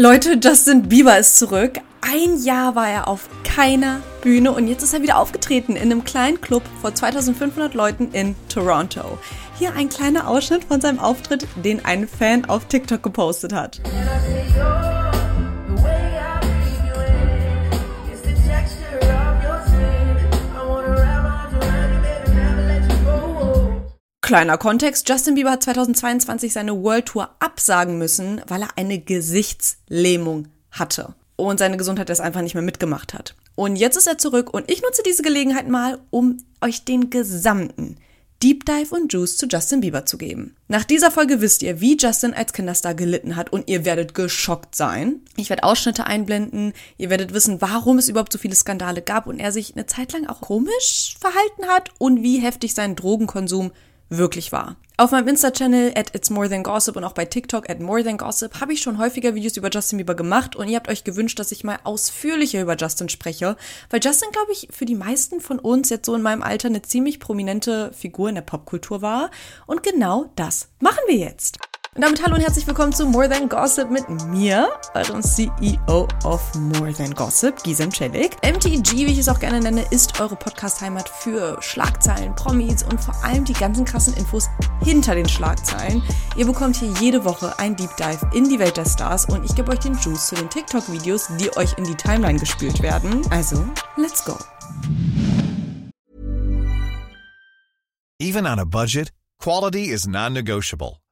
Leute, Justin Bieber ist zurück. Ein Jahr war er auf keiner Bühne und jetzt ist er wieder aufgetreten in einem kleinen Club vor 2500 Leuten in Toronto. Hier ein kleiner Ausschnitt von seinem Auftritt, den ein Fan auf TikTok gepostet hat. Kleiner Kontext, Justin Bieber hat 2022 seine World Tour absagen müssen, weil er eine Gesichtslähmung hatte und seine Gesundheit das einfach nicht mehr mitgemacht hat. Und jetzt ist er zurück und ich nutze diese Gelegenheit mal, um euch den gesamten Deep Dive und Juice zu Justin Bieber zu geben. Nach dieser Folge wisst ihr, wie Justin als Kinderstar gelitten hat und ihr werdet geschockt sein. Ich werde Ausschnitte einblenden, ihr werdet wissen, warum es überhaupt so viele Skandale gab und er sich eine Zeit lang auch komisch verhalten hat und wie heftig sein Drogenkonsum wirklich wahr. Auf meinem Insta-Channel @itsmorethangossip und auch bei TikTok @morethangossip habe ich schon häufiger Videos über Justin Bieber gemacht und ihr habt euch gewünscht, dass ich mal ausführlicher über Justin spreche, weil Justin, glaube ich, für die meisten von uns jetzt so in meinem Alter eine ziemlich prominente Figur in der Popkultur war und genau das machen wir jetzt. Und damit hallo und herzlich willkommen zu More Than Gossip mit mir, eurem CEO of More Than Gossip, Gizem Celik. MTG, wie ich es auch gerne nenne, ist eure Podcast-Heimat für Schlagzeilen, Promis und vor allem die ganzen krassen Infos hinter den Schlagzeilen. Ihr bekommt hier jede Woche ein Deep Dive in die Welt der Stars und ich gebe euch den Juice zu den TikTok-Videos, die euch in die Timeline gespült werden. Also, let's go. Even on a budget, quality is non-negotiable.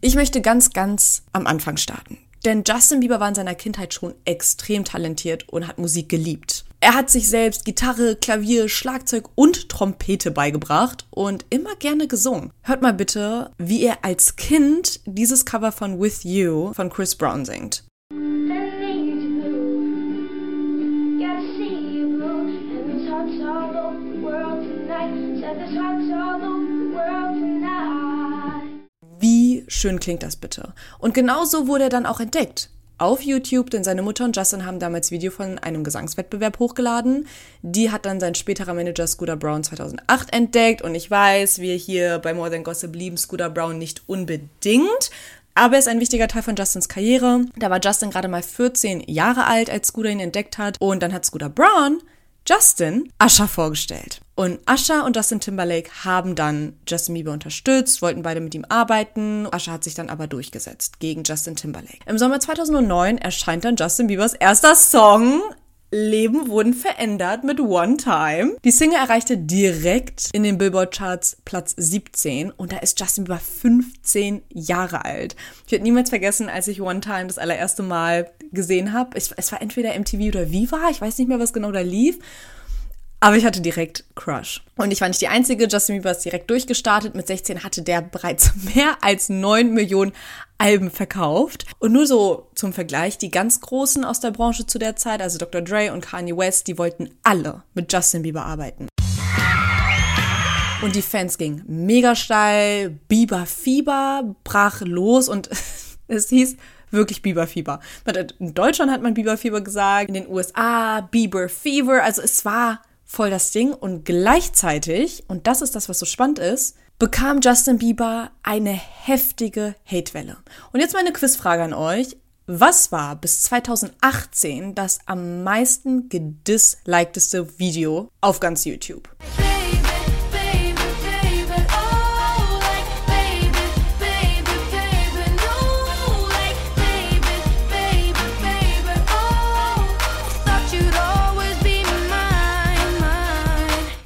Ich möchte ganz, ganz am Anfang starten, denn Justin Bieber war in seiner Kindheit schon extrem talentiert und hat Musik geliebt. Er hat sich selbst Gitarre, Klavier, Schlagzeug und Trompete beigebracht und immer gerne gesungen. Hört mal bitte, wie er als Kind dieses Cover von With You von Chris Brown singt. Wie schön klingt das bitte? Und genauso wurde er dann auch entdeckt. Auf YouTube, denn seine Mutter und Justin haben damals Video von einem Gesangswettbewerb hochgeladen. Die hat dann sein späterer Manager Scooter Braun 2008 entdeckt. Und ich weiß, wir hier bei More Than Gossip lieben Scooter Braun nicht unbedingt. Aber er ist ein wichtiger Teil von Justins Karriere. Da war Justin gerade mal 14 Jahre alt, als Scooter ihn entdeckt hat. Und dann hat Scooter Braun Justin Usher vorgestellt. Und Usher und Justin Timberlake haben dann Justin Bieber unterstützt, wollten beide mit ihm arbeiten. Usher hat sich dann aber durchgesetzt gegen Justin Timberlake. Im Sommer 2009 erscheint dann Justin Biebers erster Song, Leben wurden verändert, mit One Time. Die Single erreichte direkt in den Billboard-Charts Platz 17 und da ist Justin Bieber 15 Jahre alt. Ich werde niemals vergessen, als ich One Time das allererste Mal gesehen habe. Es war entweder MTV oder Viva, ich weiß nicht mehr, was genau da lief. Aber ich hatte direkt Crush. Und ich war nicht die Einzige. Justin Bieber ist direkt durchgestartet. Mit 16 hatte der bereits mehr als 9 Millionen Alben verkauft. Und nur so zum Vergleich, die ganz Großen aus der Branche zu der Zeit, also Dr. Dre und Kanye West, die wollten alle mit Justin Bieber arbeiten. Und die Fans gingen mega steil. Bieber Fever brach los und es hieß wirklich Bieber Fever. In Deutschland hat man Bieber Fever gesagt, in den USA Bieber Fever. Also es war voll das Ding und gleichzeitig, und das ist das, was so spannend ist, bekam Justin Bieber eine heftige Hatewelle. Und jetzt meine Quizfrage an euch. Was war bis 2018 das am meisten gedislikedeste Video auf ganz YouTube?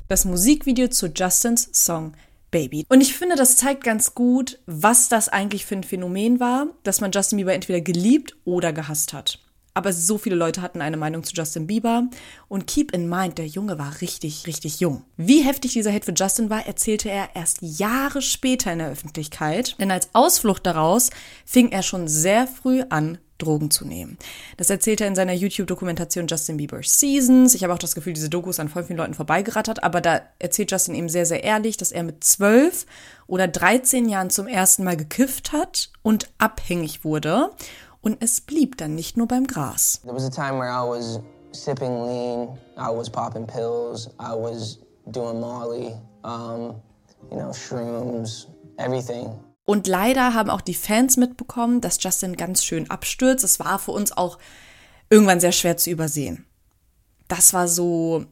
Das Musikvideo zu Justins Song Baby. Und ich finde, das zeigt ganz gut, was das eigentlich für ein Phänomen war, dass man Justin Bieber entweder geliebt oder gehasst hat. Aber so viele Leute hatten eine Meinung zu Justin Bieber. Und keep in mind, der Junge war richtig, richtig jung. Wie heftig dieser Hate für Justin war, erzählte er erst Jahre später in der Öffentlichkeit. Denn als Ausflucht daraus fing er schon sehr früh an, Drogen zu nehmen. Das erzählt er in seiner YouTube-Dokumentation Justin Bieber's Seasons. Ich habe auch das Gefühl, diese Doku ist an voll vielen Leuten vorbeigerattert, aber da erzählt Justin eben sehr, sehr ehrlich, dass er mit 12 oder 13 Jahren zum ersten Mal gekifft hat und abhängig wurde. Und es blieb dann nicht nur beim Gras. There was a time where I was sipping lean, I was popping pills, I was doing Molly, shrooms, everything. Und leider haben auch die Fans mitbekommen, dass Justin ganz schön abstürzt. Es war für uns auch irgendwann sehr schwer zu übersehen. Das war so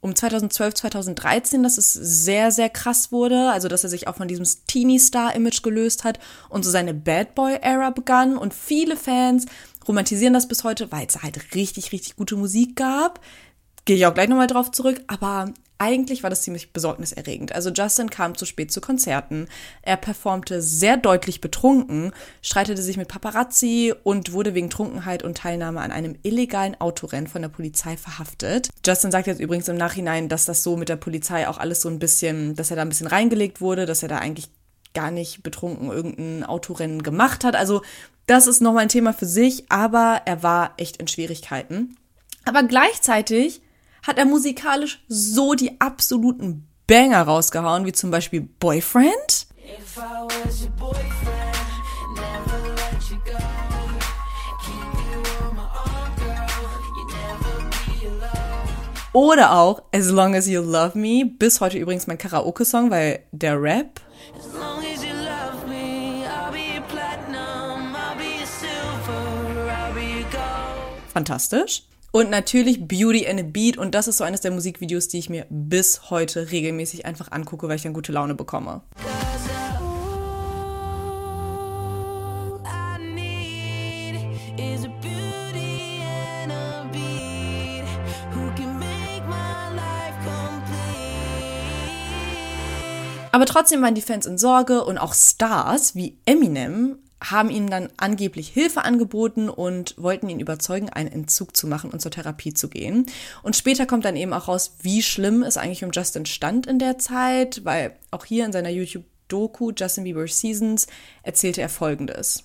um 2012, 2013, dass es sehr, sehr krass wurde. Also, dass er sich auch von diesem Teenie-Star-Image gelöst hat und so seine Bad-Boy-Ära begann. Und viele Fans romantisieren das bis heute, weil es halt richtig, richtig gute Musik gab. Gehe ich auch gleich nochmal drauf zurück, aber eigentlich war das ziemlich besorgniserregend. Also Justin kam zu spät zu Konzerten, er performte sehr deutlich betrunken, streitete sich mit Paparazzi und wurde wegen Trunkenheit und Teilnahme an einem illegalen Autorennen von der Polizei verhaftet. Justin sagt jetzt übrigens im Nachhinein, dass das so mit der Polizei auch alles so ein bisschen, dass er da ein bisschen reingelegt wurde, dass er da eigentlich gar nicht betrunken irgendein Autorennen gemacht hat. Also das ist nochmal ein Thema für sich, aber er war echt in Schwierigkeiten. Aber gleichzeitig hat er musikalisch so die absoluten Banger rausgehauen, wie zum Beispiel Boyfriend. If I was your boyfriend, never let you go. Keep you on my arm, girl. You never be alone. Oder auch As Long As You Love Me, bis heute übrigens mein Karaoke-Song, weil der Rap. As long as you love me, I'll be a platinum, I'll be a silver, I'll be a gold. Fantastisch. Und natürlich Beauty and a Beat, und das ist so eines der Musikvideos, die ich mir bis heute regelmäßig einfach angucke, weil ich dann gute Laune bekomme. Aber trotzdem waren die Fans in Sorge und auch Stars wie Eminem haben ihm dann angeblich Hilfe angeboten und wollten ihn überzeugen, einen Entzug zu machen und zur Therapie zu gehen. Und später kommt dann eben auch raus, wie schlimm es eigentlich um Justin stand in der Zeit, weil auch hier in seiner YouTube-Doku Justin Bieber's Seasons erzählte er Folgendes.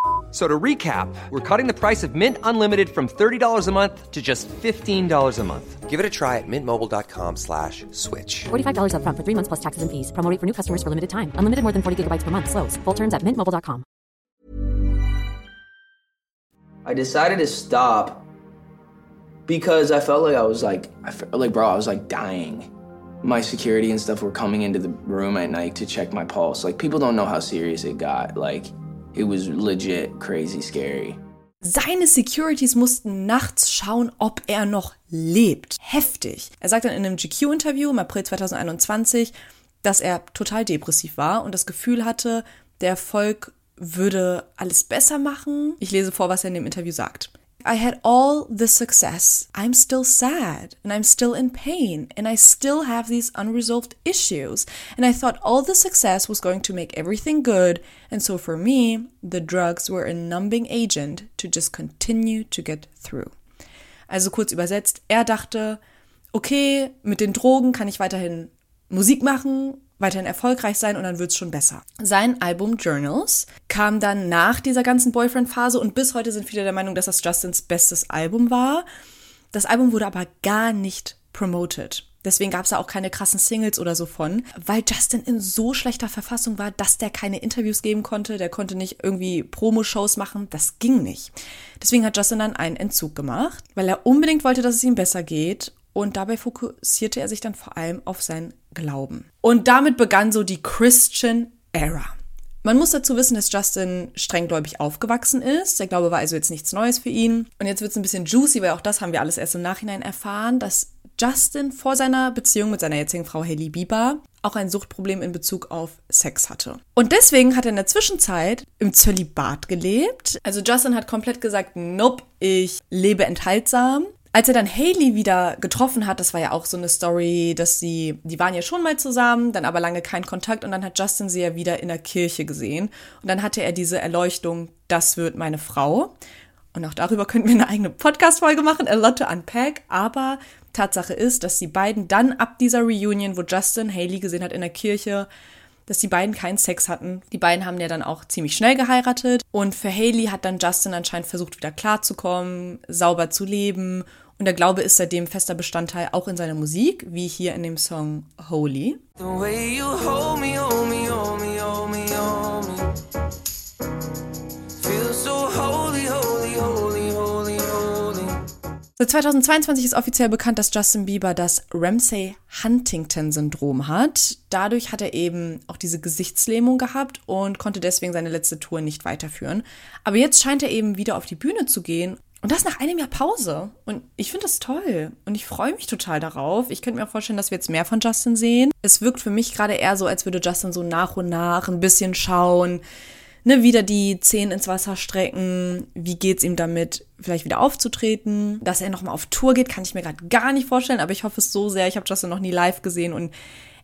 So to recap, we're cutting the price of Mint Unlimited from $30 a month to just $15 a month. Give it a try at mintmobile.com/switch. $45 up front for 3 months plus taxes and fees. Promo rate for new customers for limited time. Unlimited more than 40 gigabytes per month. Slows full terms at mintmobile.com. I decided to stop because I felt like I was dying. My security and stuff were coming into the room at night to check my pulse. Like, people don't know how serious it got. It was legit crazy scary. Seine Securities mussten nachts schauen, ob er noch lebt. Heftig. Er sagt dann in einem GQ-Interview im April 2021, dass er total depressiv war und das Gefühl hatte, der Erfolg würde alles besser machen. Ich lese vor, was er in dem Interview sagt. I had all this success. I'm still sad and I'm still in pain and I still have these unresolved issues. And I thought all the success was going to make everything good. And so for me, the drugs were a numbing agent to just continue to get through. Also kurz übersetzt, er dachte, okay, mit den Drogen kann ich weiterhin Musik machen, weiterhin erfolgreich sein und dann wird's schon besser. Sein Album Journals kam dann nach dieser ganzen Boyfriend-Phase und bis heute sind viele der Meinung, dass das Justins bestes Album war. Das Album wurde aber gar nicht promoted. Deswegen gab's da auch keine krassen Singles oder so von, weil Justin in so schlechter Verfassung war, dass der keine Interviews geben konnte, der konnte nicht irgendwie Promo-Shows machen, das ging nicht. Deswegen hat Justin dann einen Entzug gemacht, weil er unbedingt wollte, dass es ihm besser geht. Und dabei fokussierte er sich dann vor allem auf seinen Glauben. Und damit begann so die Christian Era. Man muss dazu wissen, dass Justin strenggläubig aufgewachsen ist. Der Glaube war also jetzt nichts Neues für ihn. Und jetzt wird es ein bisschen juicy, weil auch das haben wir alles erst im Nachhinein erfahren, dass Justin vor seiner Beziehung mit seiner jetzigen Frau Hailey Bieber auch ein Suchtproblem in Bezug auf Sex hatte. Und deswegen hat er in der Zwischenzeit im Zölibat gelebt. Also Justin hat komplett gesagt, nope, ich lebe enthaltsam. Als er dann Hailey wieder getroffen hat, das war ja auch so eine Story, dass die waren ja schon mal zusammen, dann aber lange keinen Kontakt und dann hat Justin sie ja wieder in der Kirche gesehen und dann hatte er diese Erleuchtung, das wird meine Frau. Und auch darüber könnten wir eine eigene Podcast-Folge machen, a lot to unpack, aber Tatsache ist, dass die beiden dann ab dieser Reunion, wo Justin Hailey gesehen hat in der Kirche, dass die beiden keinen Sex hatten. Die beiden haben ja dann auch ziemlich schnell geheiratet und für Hailey hat dann Justin anscheinend versucht, wieder klarzukommen, sauber zu leben und der Glaube ist seitdem fester Bestandteil auch in seiner Musik, wie hier in dem Song Holy. The way you hold me, hold me, hold me, hold me, hold me. Feel so holy, holy, holy, holy, holy. So 2022 ist offiziell bekannt, dass Justin Bieber das Ramsay-Huntington-Syndrom hat. Dadurch hat er eben auch diese Gesichtslähmung gehabt und konnte deswegen seine letzte Tour nicht weiterführen. Aber jetzt scheint er eben wieder auf die Bühne zu gehen. Und das nach einem Jahr Pause. Und ich finde das toll. Und ich freue mich total darauf. Ich könnte mir auch vorstellen, dass wir jetzt mehr von Justin sehen. Es wirkt für mich gerade eher so, als würde Justin so nach und nach ein bisschen schauen, ne, wieder die Zehen ins Wasser strecken, wie geht's ihm damit, vielleicht wieder aufzutreten. Dass er nochmal auf Tour geht, kann ich mir gerade gar nicht vorstellen, aber ich hoffe es so sehr. Ich habe Justin noch nie live gesehen und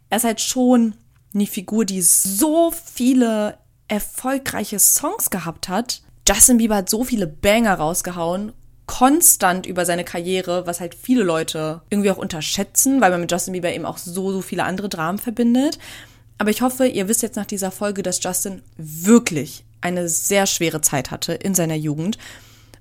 er ist halt schon eine Figur, die so viele erfolgreiche Songs gehabt hat. Justin Bieber hat so viele Banger rausgehauen, konstant über seine Karriere, was halt viele Leute irgendwie auch unterschätzen, weil man mit Justin Bieber eben auch so viele andere Dramen verbindet. Aber ich hoffe, ihr wisst jetzt nach dieser Folge, dass Justin wirklich eine sehr schwere Zeit hatte in seiner Jugend.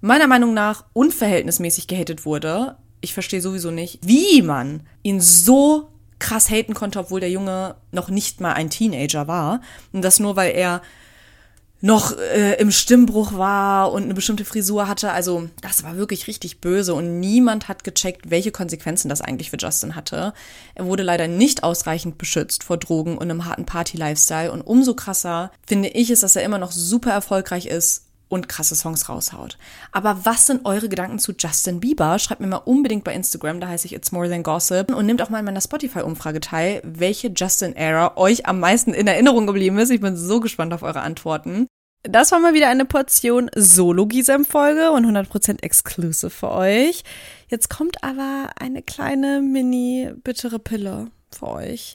Meiner Meinung nach unverhältnismäßig gehatet wurde. Ich verstehe sowieso nicht, wie man ihn so krass haten konnte, obwohl der Junge noch nicht mal ein Teenager war. Und das nur, weil er noch im Stimmbruch war und eine bestimmte Frisur hatte. Also das war wirklich richtig böse und niemand hat gecheckt, welche Konsequenzen das eigentlich für Justin hatte. Er wurde leider nicht ausreichend beschützt vor Drogen und einem harten Party-Lifestyle. Und umso krasser finde ich es, dass er immer noch super erfolgreich ist und krasse Songs raushaut. Aber was sind eure Gedanken zu Justin Bieber? Schreibt mir mal unbedingt bei Instagram, da heiße ich It's More Than Gossip. Und nehmt auch mal in meiner Spotify-Umfrage teil, welche Justin-Era euch am meisten in Erinnerung geblieben ist. Ich bin so gespannt auf eure Antworten. Das war mal wieder eine Portion Solo-Gizem-Folge und 100% exclusive für euch. Jetzt kommt aber eine kleine, mini, bittere Pille für euch.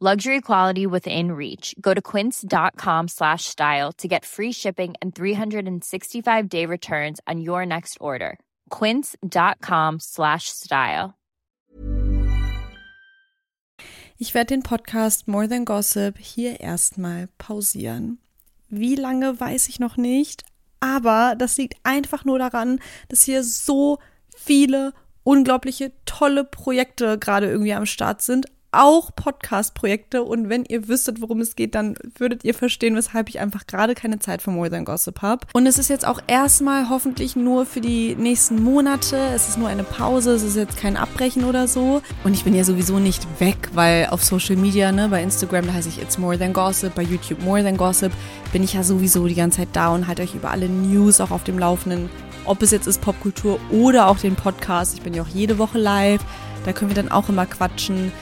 Luxury quality within reach. Go to quince.com/style to get free shipping and 365-day returns on your next order. Quince.com/style. Ich werde den Podcast More Than Gossip hier erstmal pausieren. Wie lange, weiß ich noch nicht, aber das liegt einfach nur daran, dass hier so viele unglaubliche, tolle Projekte gerade irgendwie am Start sind. Auch Podcast-Projekte und wenn ihr wüsstet, worum es geht, dann würdet ihr verstehen, weshalb ich einfach gerade keine Zeit für More Than Gossip habe. Und es ist jetzt auch erstmal hoffentlich nur für die nächsten Monate. Es ist nur eine Pause, es ist jetzt kein Abbrechen oder so. Und ich bin ja sowieso nicht weg, weil auf Social Media, ne, bei Instagram, da heiße ich It's More Than Gossip, bei YouTube More Than Gossip, bin ich ja sowieso die ganze Zeit da und halte euch über alle News auch auf dem Laufenden. Ob es jetzt ist Popkultur oder auch den Podcast. Ich bin ja auch jede Woche live, da können wir dann auch immer quatschen.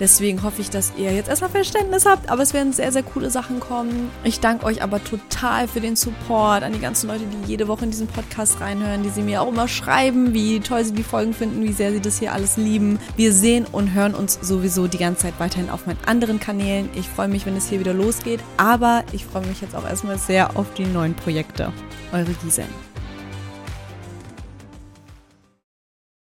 Deswegen hoffe ich, dass ihr jetzt erstmal Verständnis habt, aber es werden sehr, sehr coole Sachen kommen. Ich danke euch aber total für den Support an die ganzen Leute, die jede Woche in diesen Podcast reinhören, die sie mir auch immer schreiben, wie toll sie die Folgen finden, wie sehr sie das hier alles lieben. Wir sehen und hören uns sowieso die ganze Zeit weiterhin auf meinen anderen Kanälen. Ich freue mich, wenn es hier wieder losgeht, aber ich freue mich jetzt auch erstmal sehr auf die neuen Projekte. Eure Gizem.